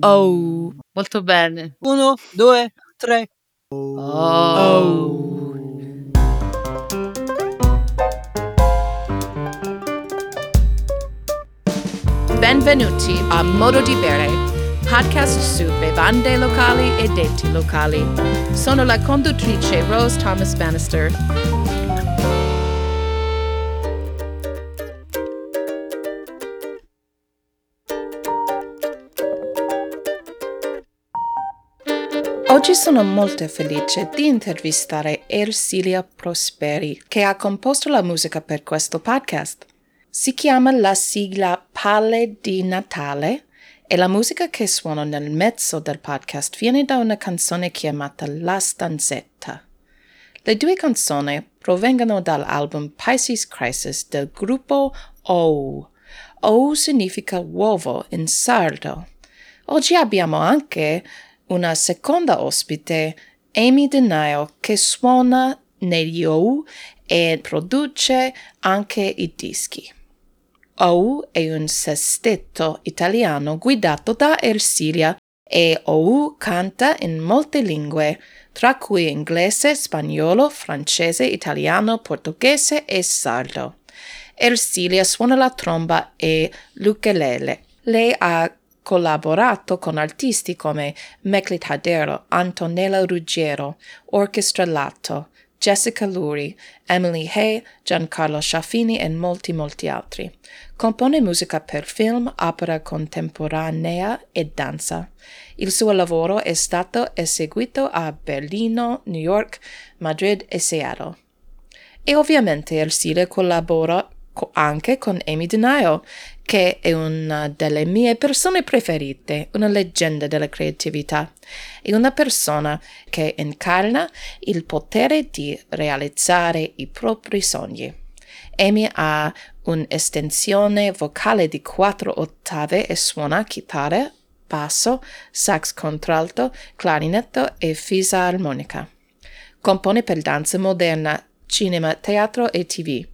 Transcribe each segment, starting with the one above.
Oh, molto bene. 1, 2, 3. Oh. Benvenuti a Modo di Bere, podcast su bevande locali e detti locali. Sono la conduttrice Rose Thomas Bannister. Oggi sono molto felice di intervistare Ersilia Prosperi, che ha composto la musica per questo podcast. Si chiama la sigla Pale di Natale e la musica che suono nel mezzo del podcast viene da una canzone chiamata La Stanzetta. Le due canzoni provengono dall'album Pisces Crisis del gruppo OU. OU significa uovo in sardo. Oggi abbiamo anche una seconda ospite, Amy Denio, che suona negli OU e produce anche i dischi. OU è un sestetto italiano guidato da Ersilia e OU canta in molte lingue, tra cui inglese, spagnolo, francese, italiano, portoghese e sardo. Ersilia suona la tromba e l'ukulele. Lei ha collaborato con artisti come Meclid Hadero, Antonella Ruggiero, Orchestra Lato, Jessica Lurie, Emily Hay, Giancarlo Schaffini e molti altri. Compone musica per film, opera contemporanea e danza. Il suo lavoro è stato eseguito a Berlino, New York, Madrid e Seattle. E ovviamente Ersilia collabora anche con Amy Denio, che è una delle mie persone preferite, una leggenda della creatività. È una persona che incarna il potere di realizzare i propri sogni. Amy ha un'estensione vocale di 4 ottave e suona chitarra, basso, sax contralto, clarinetto e fisarmonica. Compone per danza moderna, cinema, teatro e TV.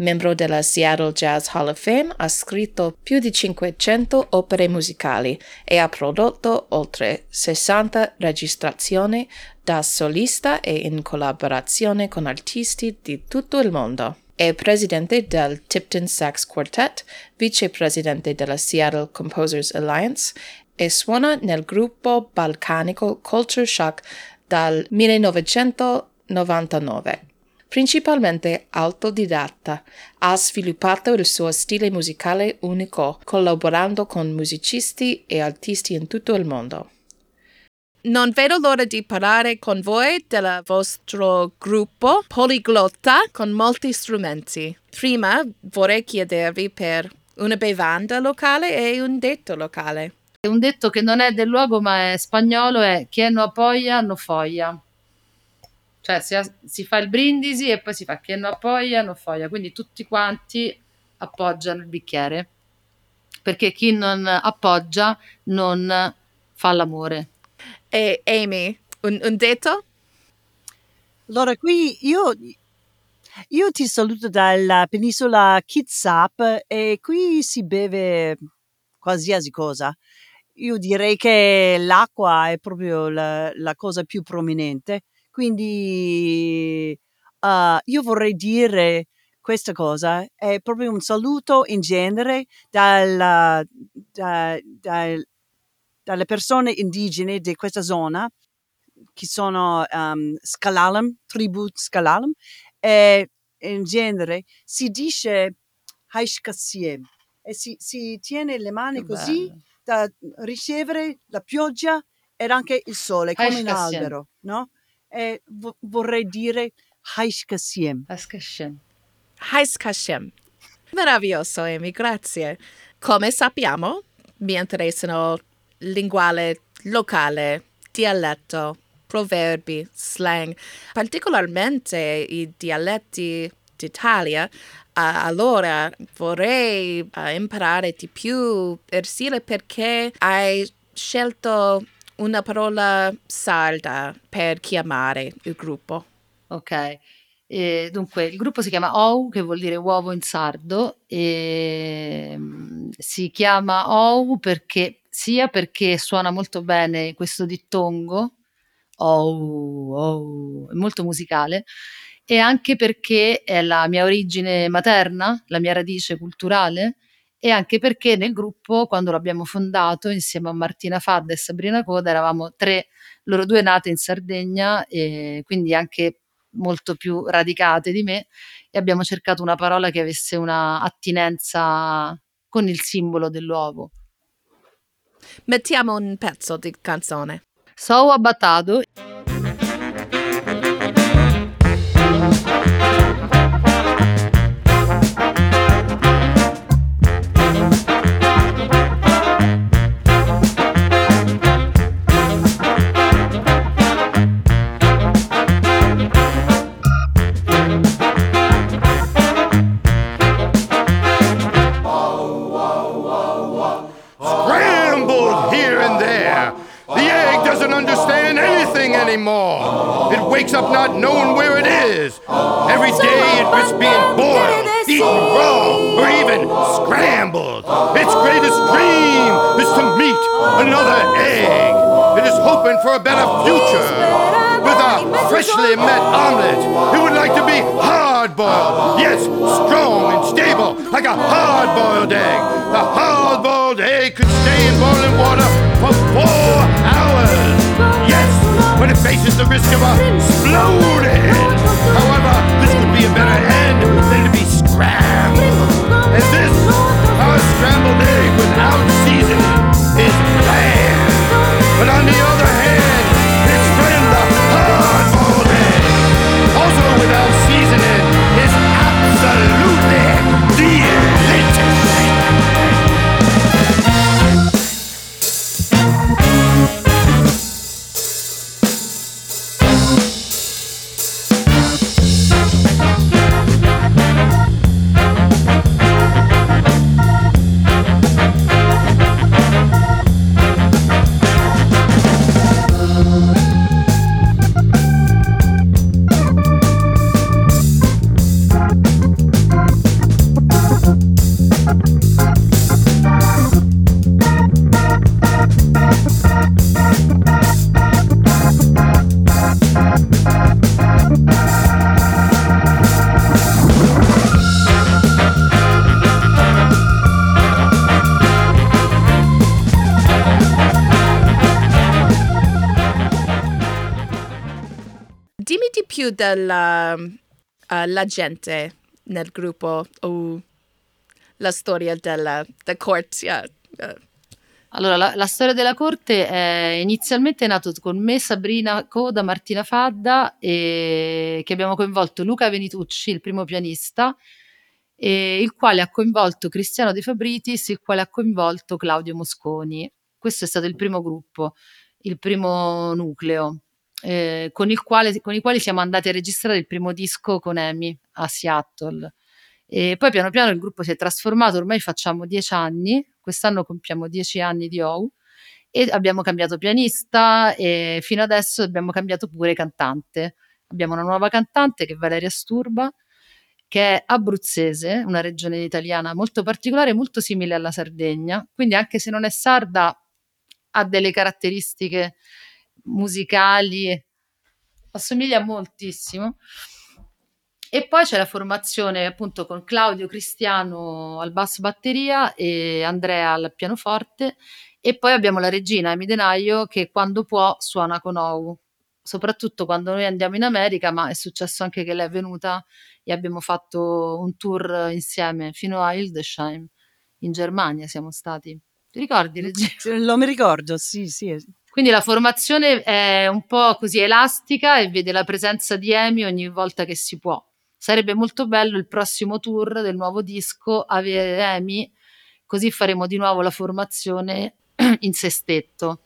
Membro della Seattle Jazz Hall of Fame, ha scritto più di 500 opere musicali e ha prodotto oltre 60 registrazioni da solista e in collaborazione con artisti di tutto il mondo. È presidente del Tipton Sax Quartet, vicepresidente della Seattle Composers Alliance e suona nel gruppo balcanico Culture Shock dal 1999. Principalmente autodidatta, ha sviluppato il suo stile musicale unico, collaborando con musicisti e artisti in tutto il mondo. Non vedo l'ora di parlare con voi del vostro gruppo poliglotta con molti strumenti. Prima vorrei chiedervi per una bevanda locale e un detto locale. Un detto che non è del luogo ma è spagnolo è «Chi no appoggia, no foglia». Cioè si fa il brindisi e poi si fa che no appoggia, no foglia, quindi tutti quanti appoggiano il bicchiere, perché chi non appoggia non fa l'amore. E Amy, un detto? Allora qui io ti saluto dalla penisola Kitsap e qui si beve qualsiasi cosa. Io direi che l'acqua è proprio la cosa più prominente. Quindi io vorrei dire questa cosa, è proprio un saluto in genere dalle persone indigene di questa zona, che sono S'Klallam, tribù S'Klallam, e in genere si dice Haishkassiem, e si tiene le mani così da ricevere la pioggia e anche il sole, come un albero, no? E vorrei dire Haiskashem. Meraviglioso, Amy, grazie. Come sappiamo, mi interessano linguale locale, dialetto, proverbi, slang, particolarmente i dialetti d'Italia. Allora vorrei imparare di più, Ersilia, perché hai scelto una parola sarda per chiamare il gruppo. Ok, dunque il gruppo si chiama OU, che vuol dire uovo in sardo, e si chiama OU perché sia perché suona molto bene questo dittongo, è molto musicale, e anche perché è la mia origine materna, la mia radice culturale, e anche perché nel gruppo, quando l'abbiamo fondato insieme a Martina Fadda e Sabrina Coda, eravamo tre, loro due nate in Sardegna, e quindi anche molto più radicate di me, e abbiamo cercato una parola che avesse una attinenza con il simbolo dell'uovo. Mettiamo un pezzo di canzone. Sou abbatado. Della gente nel gruppo o la storia della corte. Allora, la storia della corte è inizialmente nata con me, Sabrina Coda, Martina Fadda, e che abbiamo coinvolto Luca Venitucci, il primo pianista, e il quale ha coinvolto Cristiano De Fabritis, il quale ha coinvolto Claudio Mosconi. Questo è stato il primo gruppo, il primo nucleo. Con i quali siamo andati a registrare il primo disco con Amy a Seattle, e poi piano piano il gruppo si è trasformato. Ormai facciamo 10 anni, quest'anno compiamo 10 anni di OU, e abbiamo cambiato pianista, e fino adesso abbiamo cambiato pure cantante. Abbiamo una nuova cantante che è Valeria Sturba, che è abruzzese, una regione italiana molto particolare, molto simile alla Sardegna, quindi anche se non è sarda ha delle caratteristiche musicali, assomiglia moltissimo. E poi c'è la formazione appunto con Claudio Cristiano al basso batteria e Andrea al pianoforte, e poi abbiamo la regina Amy Denio, che quando può suona con OU, soprattutto quando noi andiamo in America, ma è successo anche che lei è venuta e abbiamo fatto un tour insieme fino a Hildesheim in Germania siamo stati. Ti ricordi, regina? Lo mi ricordo, sì. Quindi la formazione è un po' così elastica e vede la presenza di Amy ogni volta che si può. Sarebbe molto bello il prossimo tour del nuovo disco avere Amy, così faremo di nuovo la formazione in sestetto.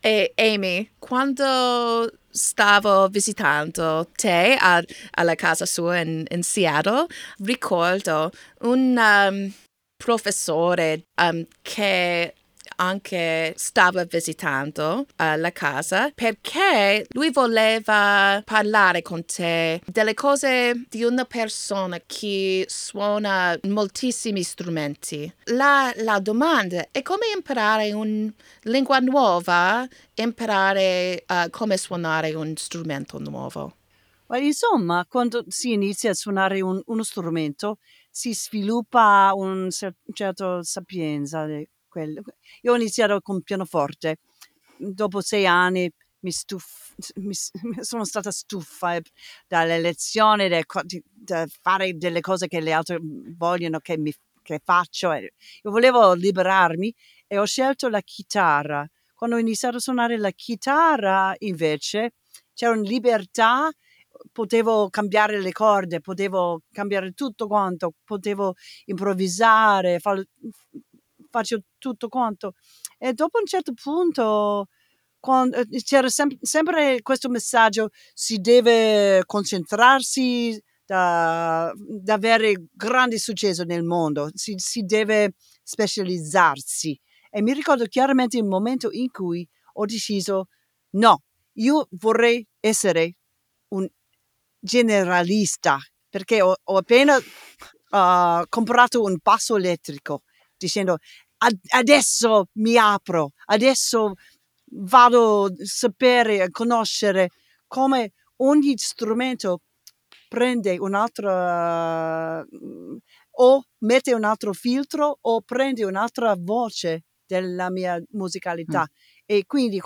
E Amy, quando stavo visitando te alla casa sua in Seattle, ricordo un professore che anche stava visitando la casa perché lui voleva parlare con te delle cose di una persona che suona moltissimi strumenti. La domanda è come imparare una lingua nuova, imparare come suonare un strumento nuovo. Insomma, quando si inizia a suonare uno strumento, si sviluppa un certo sapienza. Io ho iniziato con pianoforte. Dopo 6 anni sono stata stufa dalle lezioni, da fare delle cose che le altre vogliono che faccio. Io volevo liberarmi e ho scelto la chitarra. Quando ho iniziato a suonare la chitarra, invece, c'era una libertà. Potevo cambiare le corde, potevo cambiare tutto quanto, potevo improvvisare, faccio tutto quanto. E dopo un certo punto c'era sempre questo messaggio: si deve concentrarsi da avere grande successo nel mondo, si deve specializzarsi. E mi ricordo chiaramente il momento in cui ho deciso: no, io vorrei essere un generalista, perché ho appena comprato un basso elettrico, dicendo adesso mi apro, adesso vado a sapere, a conoscere come ogni strumento prende un altro o mette un altro filtro o prende un'altra voce della mia musicalità. E quindi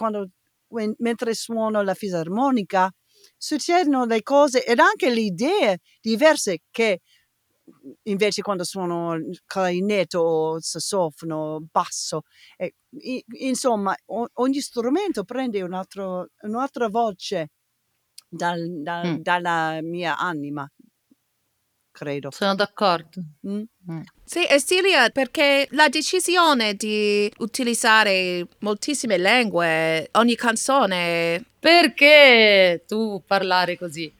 mentre suono la fisarmonica succedono le cose ed anche le idee diverse che invece quando suono clarinetto o sassofono, basso. Insomma, ogni strumento prende un'altra voce dalla mia anima, credo. Sono d'accordo. Sì, Ersilia, perché la decisione di utilizzare moltissime lingue, ogni canzone... Perché tu parlare così?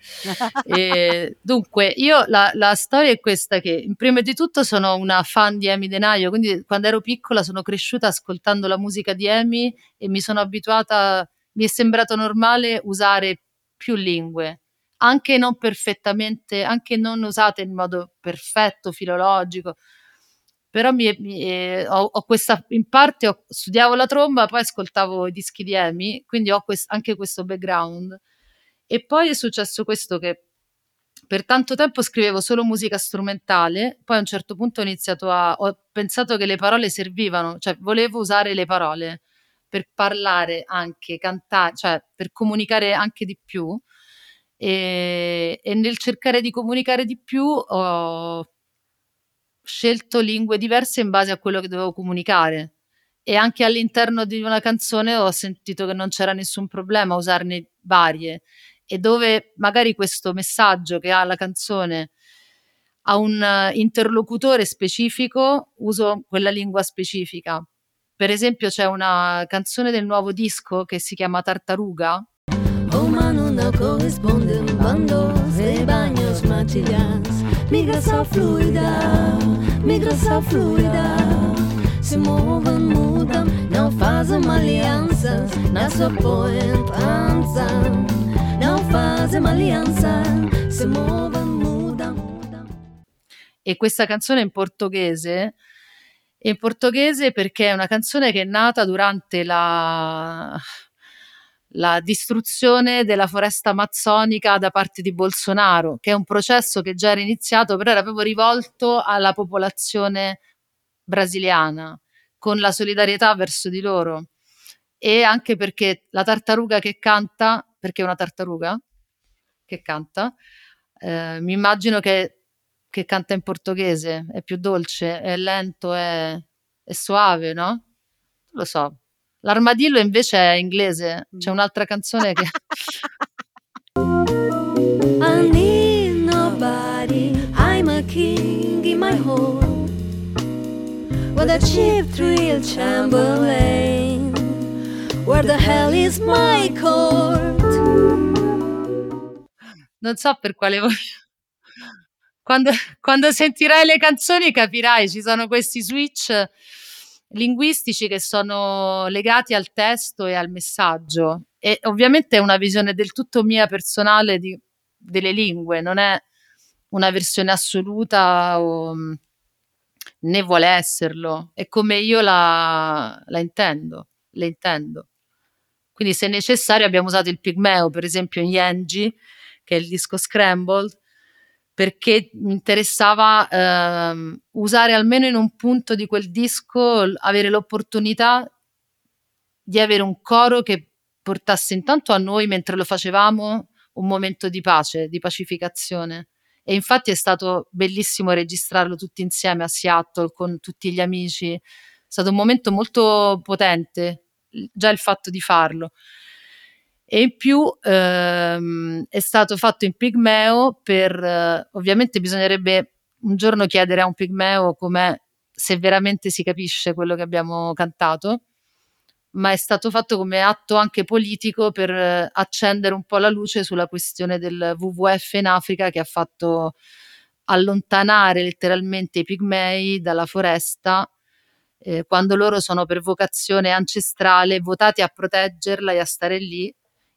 Dunque, io la storia è questa, che prima di tutto sono una fan di Amy Denio, quindi quando ero piccola sono cresciuta ascoltando la musica di Amy e mi sono abituata, mi è sembrato normale usare più lingue, anche non perfettamente, anche non usate in modo perfetto, filologico. Però ho questa, in parte studiavo la tromba, poi ascoltavo i dischi di Amy, quindi ho anche questo background. E poi è successo questo, che per tanto tempo scrivevo solo musica strumentale, poi a un certo punto ho pensato che le parole servivano, cioè volevo usare le parole per parlare anche, cantare, cioè per comunicare anche di più. E nel cercare di comunicare di più ho scelto lingue diverse in base a quello che dovevo comunicare, e anche all'interno di una canzone ho sentito che non c'era nessun problema a usarne varie, e dove magari questo messaggio che ha la canzone ha un interlocutore specifico uso quella lingua specifica. Per esempio c'è una canzone del nuovo disco che si chiama Tartaruga. Oh, ma non da corrisponde un bando se bagno smaciglias. Migração fluida, se movam, mudam, não fazem alianças, não se opõem, transam, não fazem aliança, se movam, mudam. E questa canzone è in portoghese perché è una canzone che è nata durante la distruzione della foresta amazzonica da parte di Bolsonaro, che è un processo che già era iniziato, però era proprio rivolto alla popolazione brasiliana, con la solidarietà verso di loro. E anche perché la tartaruga che canta, perché è una tartaruga che canta, mi immagino che canta in portoghese, è più dolce, è lento, è suave, no? Non lo so. L'armadillo invece è inglese, c'è un'altra canzone che... I need nobody, I'm a king in my home, with a cheap thrill chamberlain, where the hell is my court? Non so per quale voglio... Quando sentirai le canzoni capirai, ci sono questi switch... linguistici che sono legati al testo e al messaggio. E ovviamente è una visione del tutto mia personale delle lingue, non è una versione assoluta o, né vuole esserlo, è come io le intendo. Quindi se necessario abbiamo usato il pigmeo, per esempio in Yenji, che è il disco Scrambled, perché mi interessava usare almeno in un punto di quel disco, avere l'opportunità di avere un coro che portasse intanto a noi, mentre lo facevamo, un momento di pace, di pacificazione. E infatti è stato bellissimo registrarlo tutti insieme a Seattle, con tutti gli amici. È stato un momento molto potente, già il fatto di farlo. E in più è stato fatto in pigmeo ovviamente bisognerebbe un giorno chiedere a un pigmeo com'è, se veramente si capisce quello che abbiamo cantato, ma è stato fatto come atto anche politico per accendere un po' la luce sulla questione del WWF in Africa, che ha fatto allontanare letteralmente i pigmei dalla foresta, quando loro sono per vocazione ancestrale votati a proteggerla e a stare lì,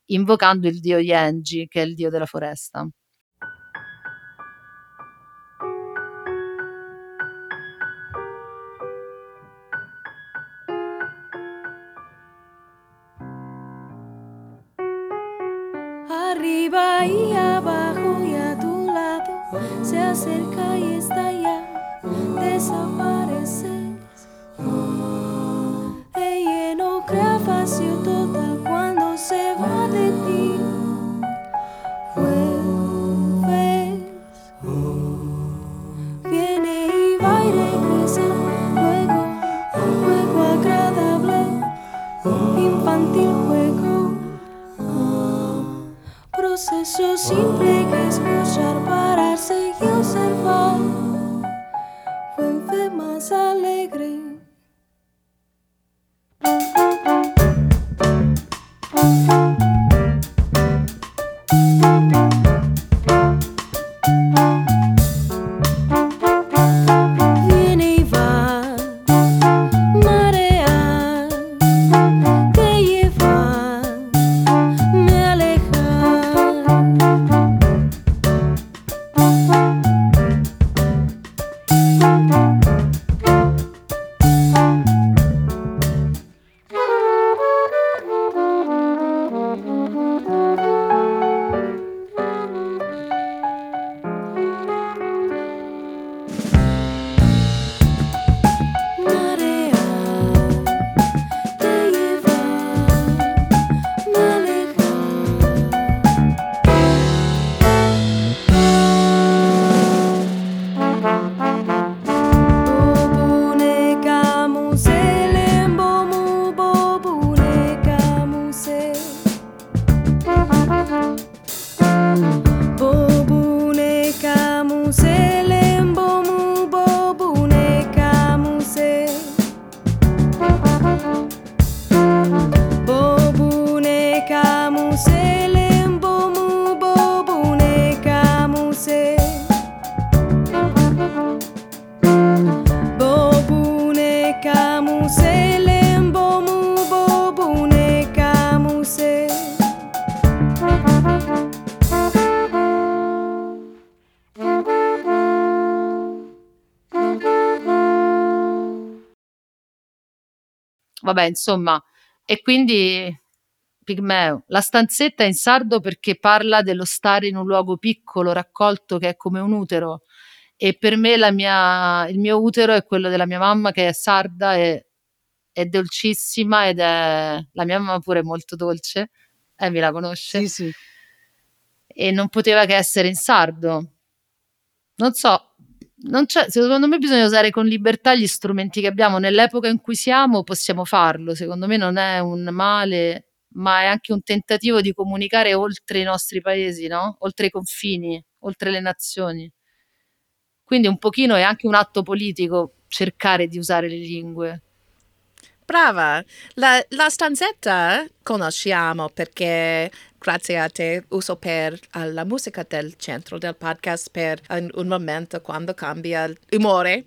invocando il dio Yenji, che è il dio della foresta. Arriba y abajo y a tu lado, se acerca y está ya, desapareces. Ella no crea vacío total cuando se va de ti. Vuelves, viene y va y regresa, luego, juego agradable, infantil juego. Proceso simple que escuchar, pararse y observar. Fue más alegre. Vabbè, insomma, e quindi pigmeo. La stanzetta in sardo perché parla dello stare in un luogo piccolo, raccolto, che è come un utero. E per me il mio utero è quello della mia mamma, che è sarda e è dolcissima, ed è la mia mamma pure è molto dolce. Mi la conosce? Sì, sì. E non poteva che essere in sardo. Non so. Secondo me bisogna usare con libertà gli strumenti che abbiamo nell'epoca in cui siamo, possiamo farlo. Secondo me non è un male, ma è anche un tentativo di comunicare oltre i nostri paesi, no? Oltre i confini, oltre le nazioni. Quindi un pochino è anche un atto politico cercare di usare le lingue. Brava! La stanzetta conosciamo perché grazie a te uso per la musica del centro del podcast per un momento quando cambia l'umore.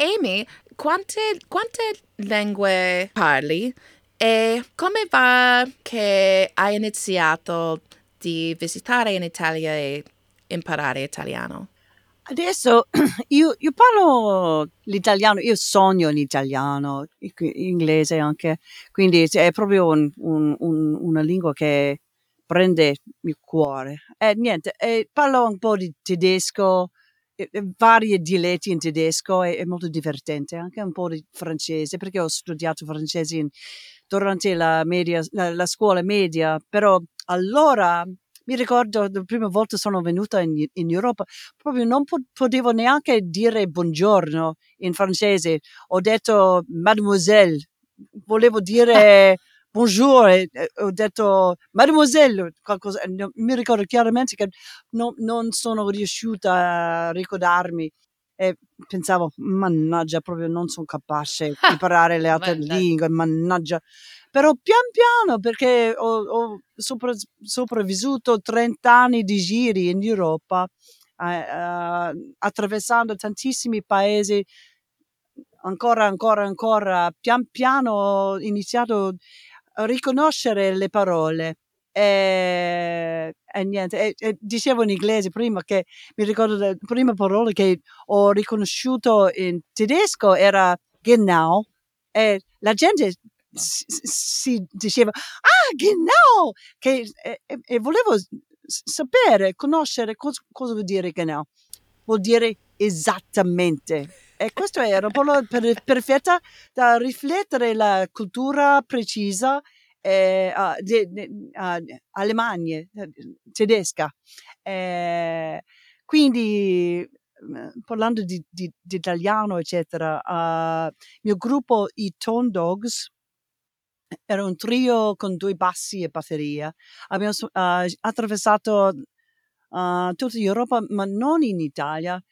Amy, quante lingue parli e come va che hai iniziato di visitare in Italia e imparare italiano? Adesso io parlo l'italiano, io sogno l'italiano, l'inglese anche, quindi è proprio una lingua che prende il cuore. E niente, parlo un po' di tedesco, vari dialetti in tedesco, è molto divertente, anche un po' di francese, perché ho studiato francese durante la scuola media, però allora mi ricordo la prima volta sono venuta in Europa, proprio non potevo neanche dire buongiorno in francese, ho detto mademoiselle, volevo dire bonjour, ho detto mademoiselle, qualcosa, mi ricordo chiaramente che non sono riuscita a ricordarmi e pensavo mannaggia, proprio non sono capace di imparare le altre lingue, mannaggia, però pian piano, perché ho sopravvissuto 30 anni di giri in Europa, attraversando tantissimi paesi, ancora, pian piano ho iniziato a riconoscere le parole e niente, e dicevo in inglese prima, che mi ricordo la prima parola che ho riconosciuto in tedesco era genau, e la gente si diceva ah genau, che, e volevo sapere, conoscere cosa vuol dire genau, vuol dire esattamente. E questo era un po' perfetta da riflettere la cultura precisa alemana, tedesca. Quindi, parlando di italiano, eccetera, mio gruppo, i Tone Dogs, era un trio con due bassi e batteria. Abbiamo attraversato tutta Europa, ma non in Italia.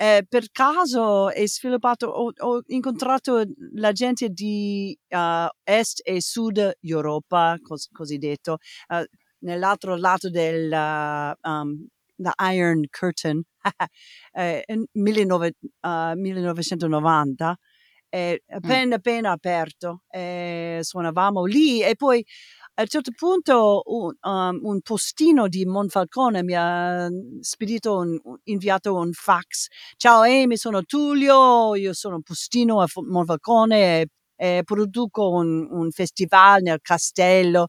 Per caso è sviluppato, ho incontrato la gente di Est e Sud Europa, cosiddetto, nell'altro lato del the Iron Curtain, in 1990, appena aperto, suonavamo lì e poi a un certo punto un postino di Monfalcone mi ha spedito inviato un fax. Ciao Amy, sono Tullio, io sono un postino a Monfalcone e produco un festival nel castello,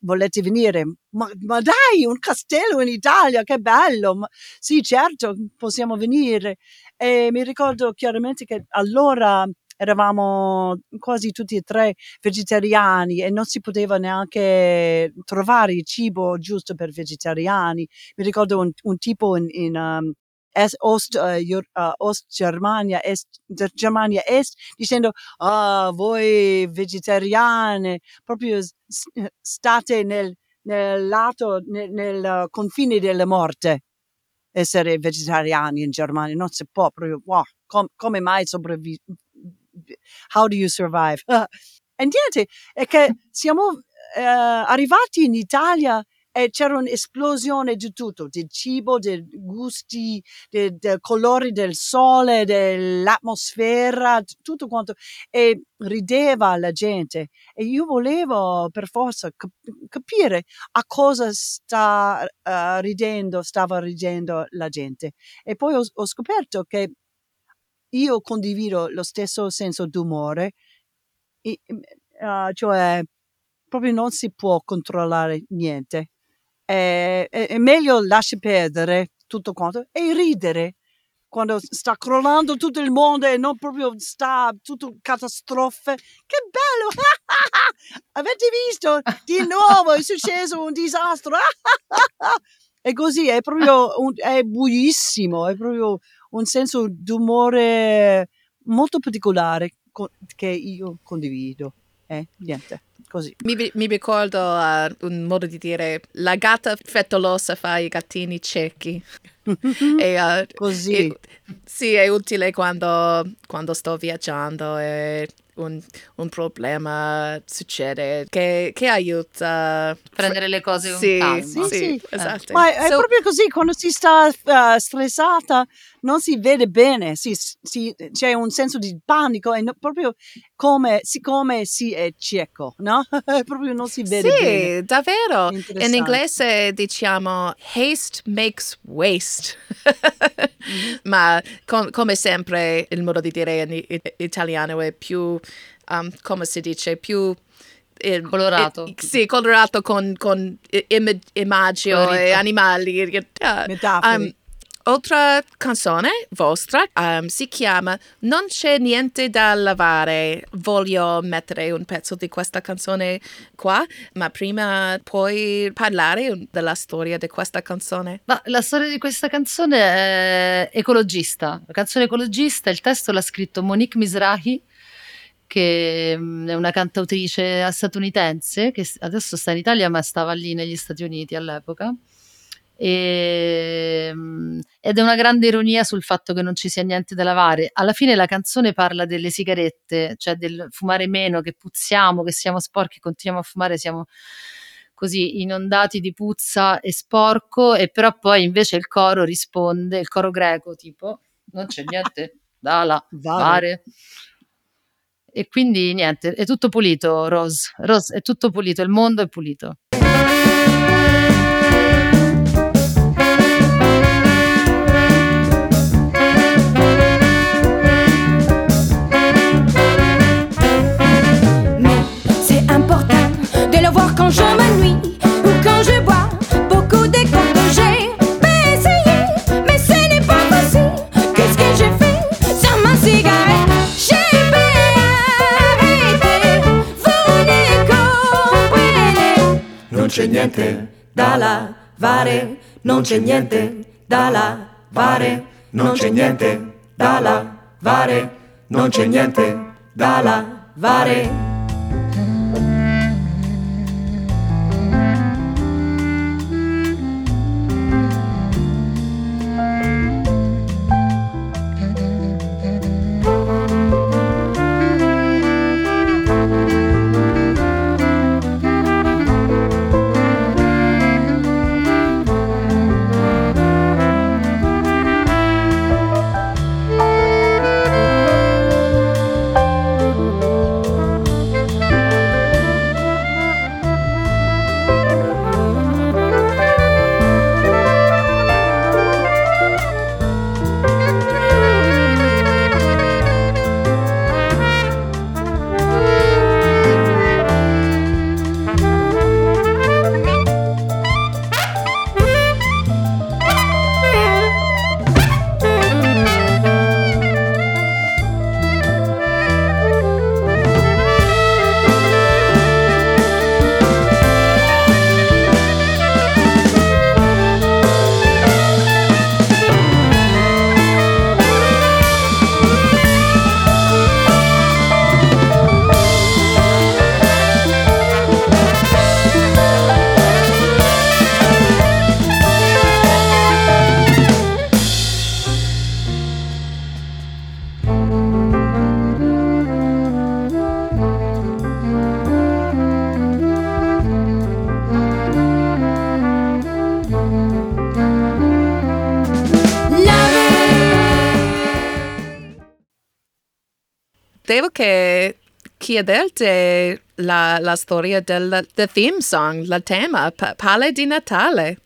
volete venire? Ma dai, un castello in Italia, che bello! Sì, certo, possiamo venire. E mi ricordo chiaramente che allora eravamo quasi tutti e tre vegetariani e non si poteva neanche trovare il cibo giusto per vegetariani. Mi ricordo un tipo in Germania Est, dicendo voi vegetariane proprio state nel confine della morte, essere vegetariani in Germania, non si può proprio, wow, come mai sopravvivere? How do you survive? E niente, è che siamo arrivati in Italia e c'era un'esplosione di tutto, del cibo, dei gusti, dei colori del sole, dell'atmosfera, tutto quanto. E rideva la gente. E io volevo per forza capire a cosa stava ridendo la gente. E poi ho scoperto che io condivido lo stesso senso d'umore, cioè proprio non si può controllare niente. È meglio lasciare perdere tutto quanto e ridere. quando sta crollando tutto il mondo e non proprio sta tutto catastrofe. Che bello! Avete visto? Di nuovo è successo un disastro. E così è proprio è buonissimo, è proprio un senso d'umore molto particolare che io condivido. Niente, così. Mi ricordo un modo di dire: la gatta frettolosa fa i gattini ciechi. E, così. E, sì, è utile quando sto viaggiando e un problema succede che aiuta a prendere le cose calma. Sì. Esatto. Ma è proprio così, quando si sta stressata non si vede bene, c'è un senso di panico e proprio come siccome si è cieco, no? Proprio non si vede bene. Sì, davvero. In inglese diciamo haste makes waste. Ma come sempre il modo di dire in italiano è più come si dice, più colorato. Sì, colorato con immagini e animali. Altra canzone vostra si chiama Non c'è niente da lavare. Voglio mettere un pezzo di questa canzone qua, ma prima puoi parlare della storia di questa canzone. Ma la storia di questa canzone è ecologista, la canzone ecologista, il testo l'ha scritto Monique Mizrahi, che è una cantautrice statunitense che adesso sta in Italia ma stava lì negli Stati Uniti all'epoca. Ed è una grande ironia sul fatto che non ci sia niente da lavare. Alla fine la canzone parla delle sigarette, cioè del fumare meno, che puzziamo, che siamo sporchi, continuiamo a fumare, siamo così inondati di puzza e sporco. E però poi invece il coro risponde, il coro greco, tipo non c'è niente da lavare. E quindi niente, è tutto pulito, Rose, è tutto pulito, il mondo è pulito. Quand je m'ennuie ou quand je bois beaucoup de coca, j'ai essayé, mais ce n'est pas possible. Qu'est-ce que j'ai fait sans ma cigarette? J'ai arrêté, vous ne comprenez. Non c'è niente da lavare, non c'è niente da lavare, non c'è niente da lavare, non c'è niente da lavare. Devo che chiederti la storia del theme song, il tema, Pale di Natale.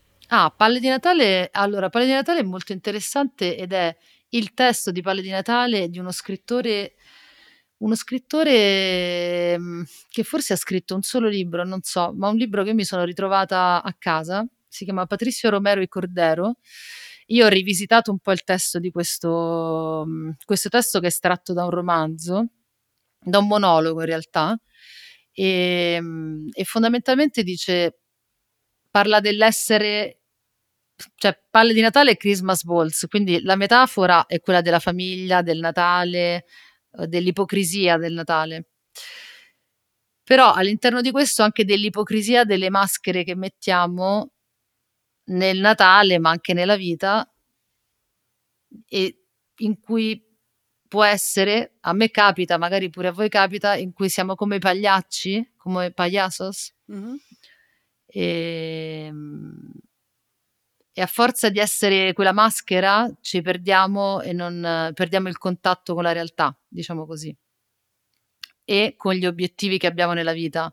Pale di Natale, allora, Pale di Natale è molto interessante ed è il testo di Pale di Natale di uno scrittore che forse ha scritto un solo libro, non so, ma un libro che mi sono ritrovata a casa, si chiama Patricio Romero y Cordero, Io ho rivisitato un po' il testo di questo testo, che è estratto da un romanzo, da un monologo in realtà, e fondamentalmente dice, parla dell'essere, cioè Pale di Natale e Christmas Balls, quindi la metafora è quella della famiglia, del Natale, dell'ipocrisia del Natale. Però all'interno di questo anche dell'ipocrisia delle maschere che mettiamo nel Natale, ma anche nella vita, e in cui può essere, a me capita, magari pure a voi capita, in cui siamo come pagliacci, come payasos, mm-hmm. E a forza di essere quella maschera ci perdiamo e non perdiamo il contatto con la realtà, diciamo così, e con gli obiettivi che abbiamo nella vita.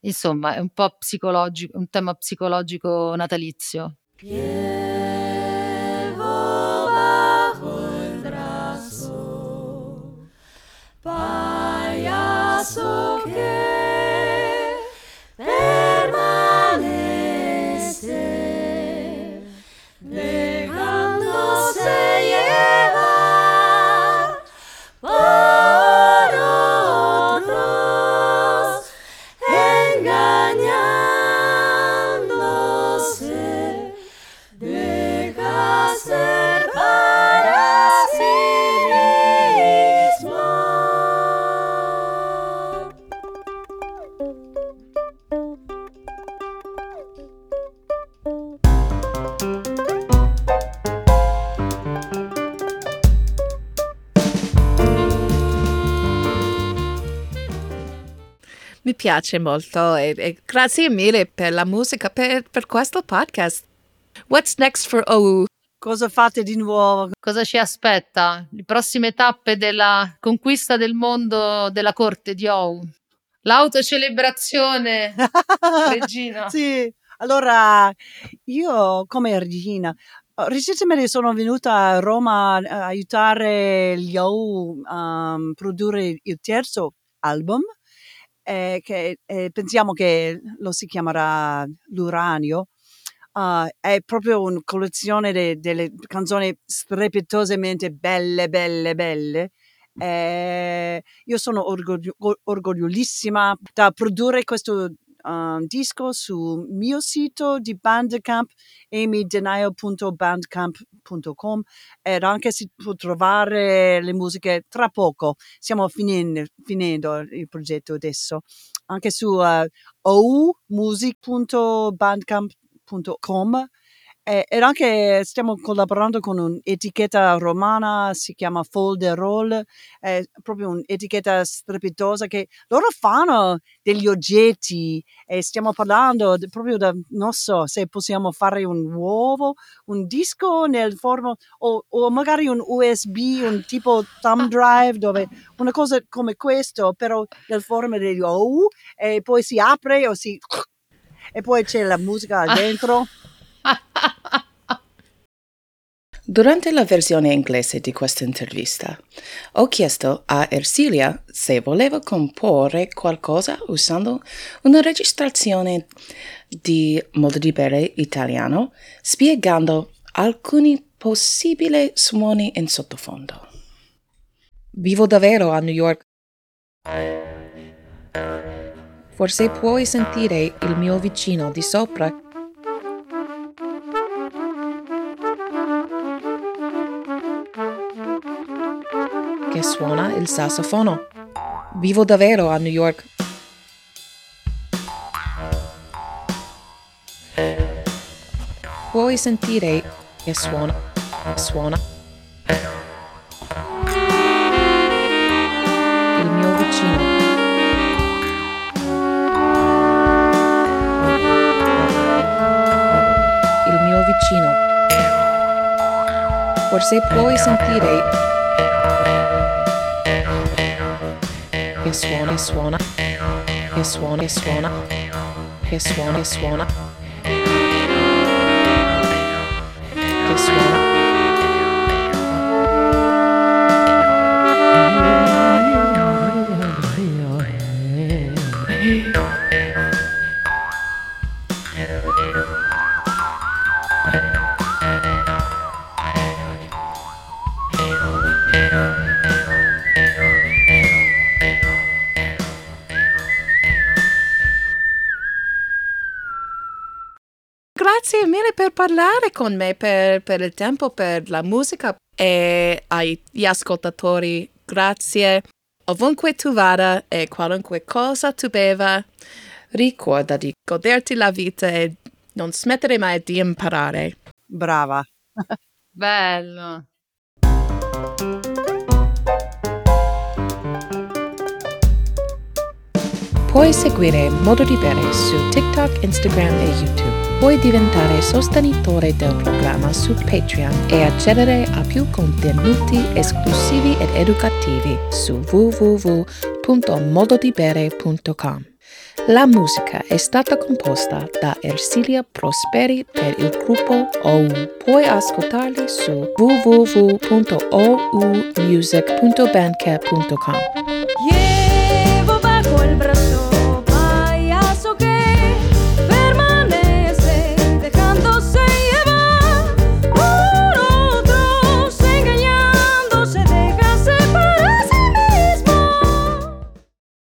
Insomma, è un po' psicologico, un tema psicologico natalizio. Llevo bajo el brazo, payaso que permanece, dejándose llevar por otros, engañándose, deja ser para sí mismo. Mi piace molto e grazie mille per la musica, per questo podcast. What's next for OU? Cosa fate di nuovo? Cosa ci aspetta? Le prossime tappe della conquista del mondo della corte di OU. L'autocelebrazione, regina. Sì, allora io come regina recentemente sono venuta a Roma a aiutare gli OU a produrre il terzo album. Che pensiamo che lo si chiamerà L'Uranio, è proprio una collezione delle canzoni strepitosamente belle. Io sono orgogliosissima da produrre questo disco sul mio sito di Bandcamp, amydenio.bandcamp.com, ed anche si può trovare le musiche tra poco. Stiamo finendo il progetto adesso. Anche su oumusic.bandcamp.com, ed anche stiamo collaborando con un'etichetta romana, si chiama Folderol, è proprio un'etichetta strepitosa che loro fanno degli oggetti, e stiamo parlando proprio non so se possiamo fare un uovo, un disco nel forno o magari un USB, un tipo thumb drive, dove una cosa come questo però nel forno degli OU, e poi si apre e poi c'è la musica dentro. Durante la versione inglese di questa intervista ho chiesto a Ersilia se voleva comporre qualcosa usando una registrazione di modo di bere italiano, spiegando alcuni possibili suoni in sottofondo. Vivo davvero a New York. Forse puoi sentire il mio vicino di sopra. Che suona il sassofono. Vivo davvero a New York. Puoi sentire che suona. Il mio vicino. Il mio vicino. Forse puoi sentire che suona. grazie mille per parlare con me, per il tempo, per la musica, e agli ascoltatori grazie. Ovunque tu vada e qualunque cosa tu beva, ricorda di goderti la vita e non smettere mai di imparare. Brava. Bello. Puoi seguire Modo di Bere su TikTok, Instagram e YouTube. Puoi diventare sostenitore del programma su Patreon e accedere a più contenuti esclusivi ed educativi su www.mododibere.com. La musica è stata composta da Ersilia Prosperi per il gruppo OU. Puoi ascoltarli su www.oumusic.bandcamp.com.